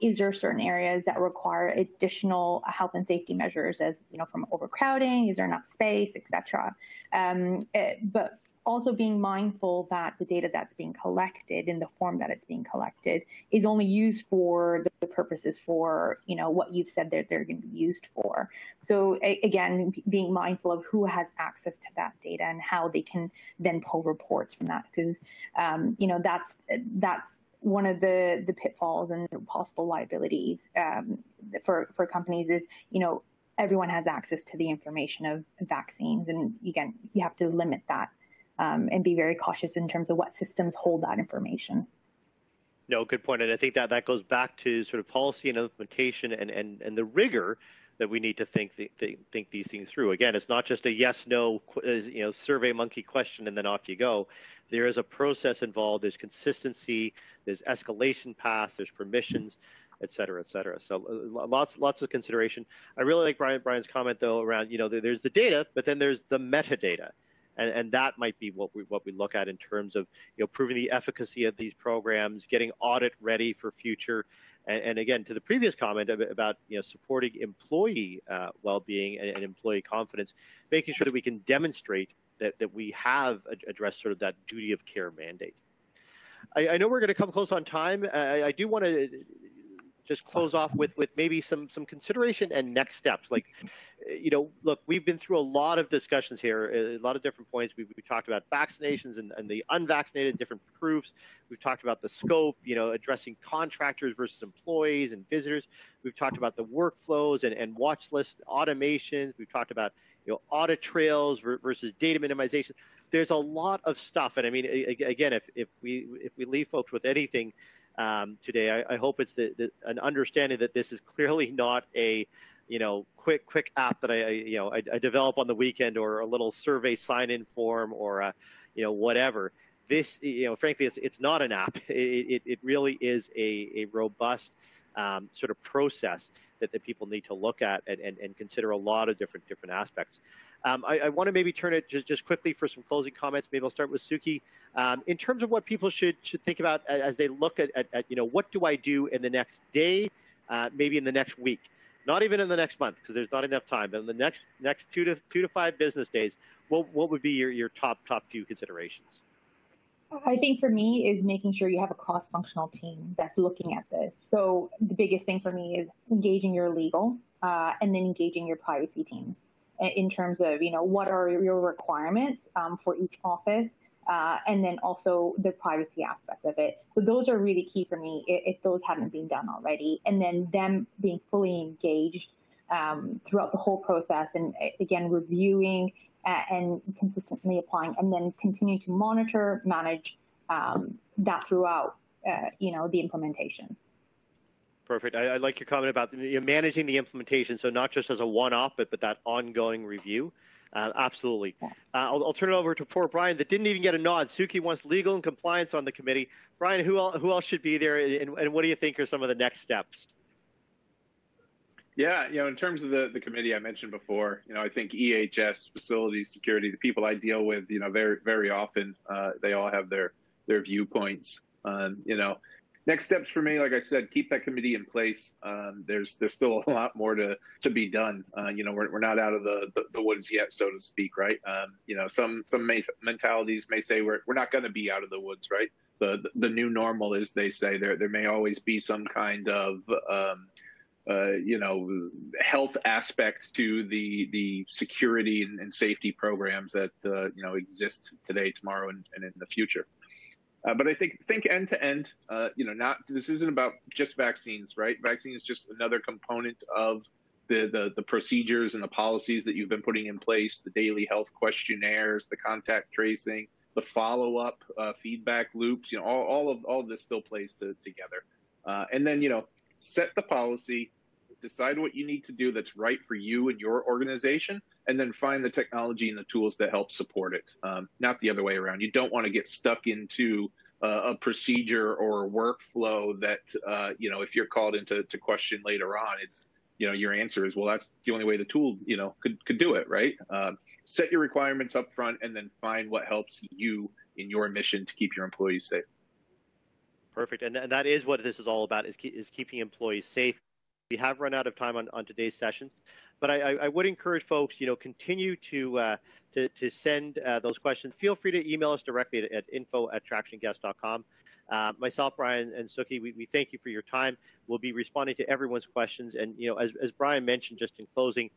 is there certain areas that require additional health and safety measures as, from overcrowding, is there enough space, et cetera. But also being mindful that the data that's being collected in the form that it's being collected is only used for the purposes for, what you've said that they're going to be used for. So again, being mindful of who has access to that data and how they can then pull reports from that, because, that's one of the pitfalls and possible liabilities for companies is, everyone has access to the information of vaccines. And again, you have to limit that. And be very cautious in terms of what systems hold that information. No, good point. And I think that goes back to sort of policy and implementation and the rigor that we need to think these things through. Again, it's not just a yes, no, survey monkey question and then off you go. There is a process involved. There's consistency. There's escalation paths. There's permissions, et cetera, et cetera. So lots of consideration. I really like Brian's comment though around there's the data, but then there's the metadata. And that might be what we look at in terms of proving the efficacy of these programs, getting audit ready for future, and again to the previous comment about supporting employee well-being and employee confidence, making sure that we can demonstrate that we have addressed sort of that duty of care mandate. I know we're going to come close on time. I do want to just close off with maybe some consideration and next steps. Like, look, we've been through a lot of discussions here, a lot of different points. We talked about vaccinations and the unvaccinated, different proofs. We've talked about the scope, addressing contractors versus employees and visitors. We've talked about the workflows and watch list automations. We've talked about, audit trails versus data minimization. There's a lot of stuff. And I mean, again, if we leave folks with anything, today, I hope it's an understanding that this is clearly not a, quick app that I develop on the weekend or a little survey sign-in form or, whatever. This, frankly, it's not an app. It really is a robust sort of process that people need to look at and consider a lot of different aspects. I want to maybe turn it just quickly for some closing comments. Maybe I'll start with Suki. In terms of what people should think about as they look at what do I do in the next day, maybe in the next week, not even in the next month because there's not enough time, but in the next 2 to 5 business days, what would be your top few considerations? I think for me is making sure you have a cross-functional team that's looking at this. So the biggest thing for me is engaging your legal and then engaging your privacy teams. in terms of, you know, what are your requirements for each office, and then also the privacy aspect of it. So those are really key for me if those haven't been done already. And then them being fully engaged throughout the whole process, and again, reviewing and consistently applying, and then continue to monitor, manage that throughout, you know, the implementation. Perfect. I like your comment about managing the implementation. So not just as a one-off, but that ongoing review. Absolutely. I'll turn it over to poor Brian that didn't even get a nod. Suki wants legal and compliance on the committee. Brian, who else should be there, and what do you think are some of the next steps? Yeah, you know, in terms of the committee I mentioned before, you know, I think EHS, facilities, security, the people I deal with, you know, very, very often they all have their viewpoints on, you know, next steps for me, like I said, keep that committee in place. There's still a lot more to be done. You know, we're not out of the woods yet, so to speak, right? You know, some mentalities may say we're not going to be out of the woods, right? The new normal, as they say, there may always be some kind of you know, health aspects to the security and safety programs that you know, exist today, tomorrow, and in the future. But I think end to end, you know, this isn't about just vaccines, right? Vaccine is just another component of the procedures and the policies that you've been putting in place, the daily health questionnaires, the contact tracing, the follow-up feedback loops, you know, all of this still plays together. And then, you know, set the policy, decide what you need to do that's right for you and your organization, and then find the technology and the tools that help support it, not the other way around. You don't want to get stuck into a procedure or a workflow that, you know, if you're called into question later on, it's, you know, your answer is, well, that's the only way the tool, you know, could do it, right? Set your requirements up front and then find what helps you in your mission to keep your employees safe. Perfect. And that is what this is all about, is keeping employees safe. We have run out of time on today's session, but I would encourage folks, you know, continue to send those questions. Feel free to email us directly at info@tractionguest.com. Myself, Brian, and Suki, we thank you for your time. We'll be responding to everyone's questions. And, you know, as Brian mentioned just in closing,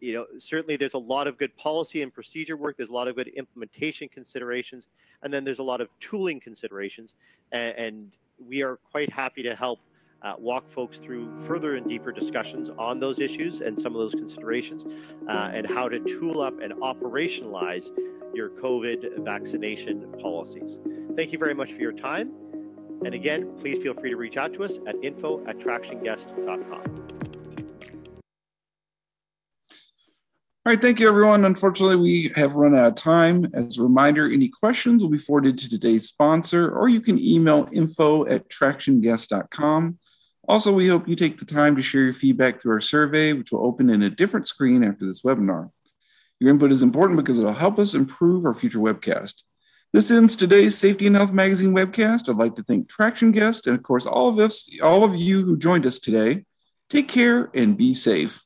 you know, certainly there's a lot of good policy and procedure work. There's a lot of good implementation considerations, and then there's a lot of tooling considerations. And we are quite happy to help walk folks through further and deeper discussions on those issues and some of those considerations, and how to tool up and operationalize your COVID vaccination policies. Thank you very much for your time. And again, please feel free to reach out to us at info@tractionguest.com. All right, thank you, everyone. Unfortunately, we have run out of time. As a reminder, any questions will be forwarded to today's sponsor, or you can email info@tractionguest.com. Also, we hope you take the time to share your feedback through our survey, which will open in a different screen after this webinar. Your input is important because it'll help us improve our future webcast. This ends today's Safety and Health Magazine webcast. I'd like to thank Traction Guest and, of course, all of you who joined us today. Take care and be safe.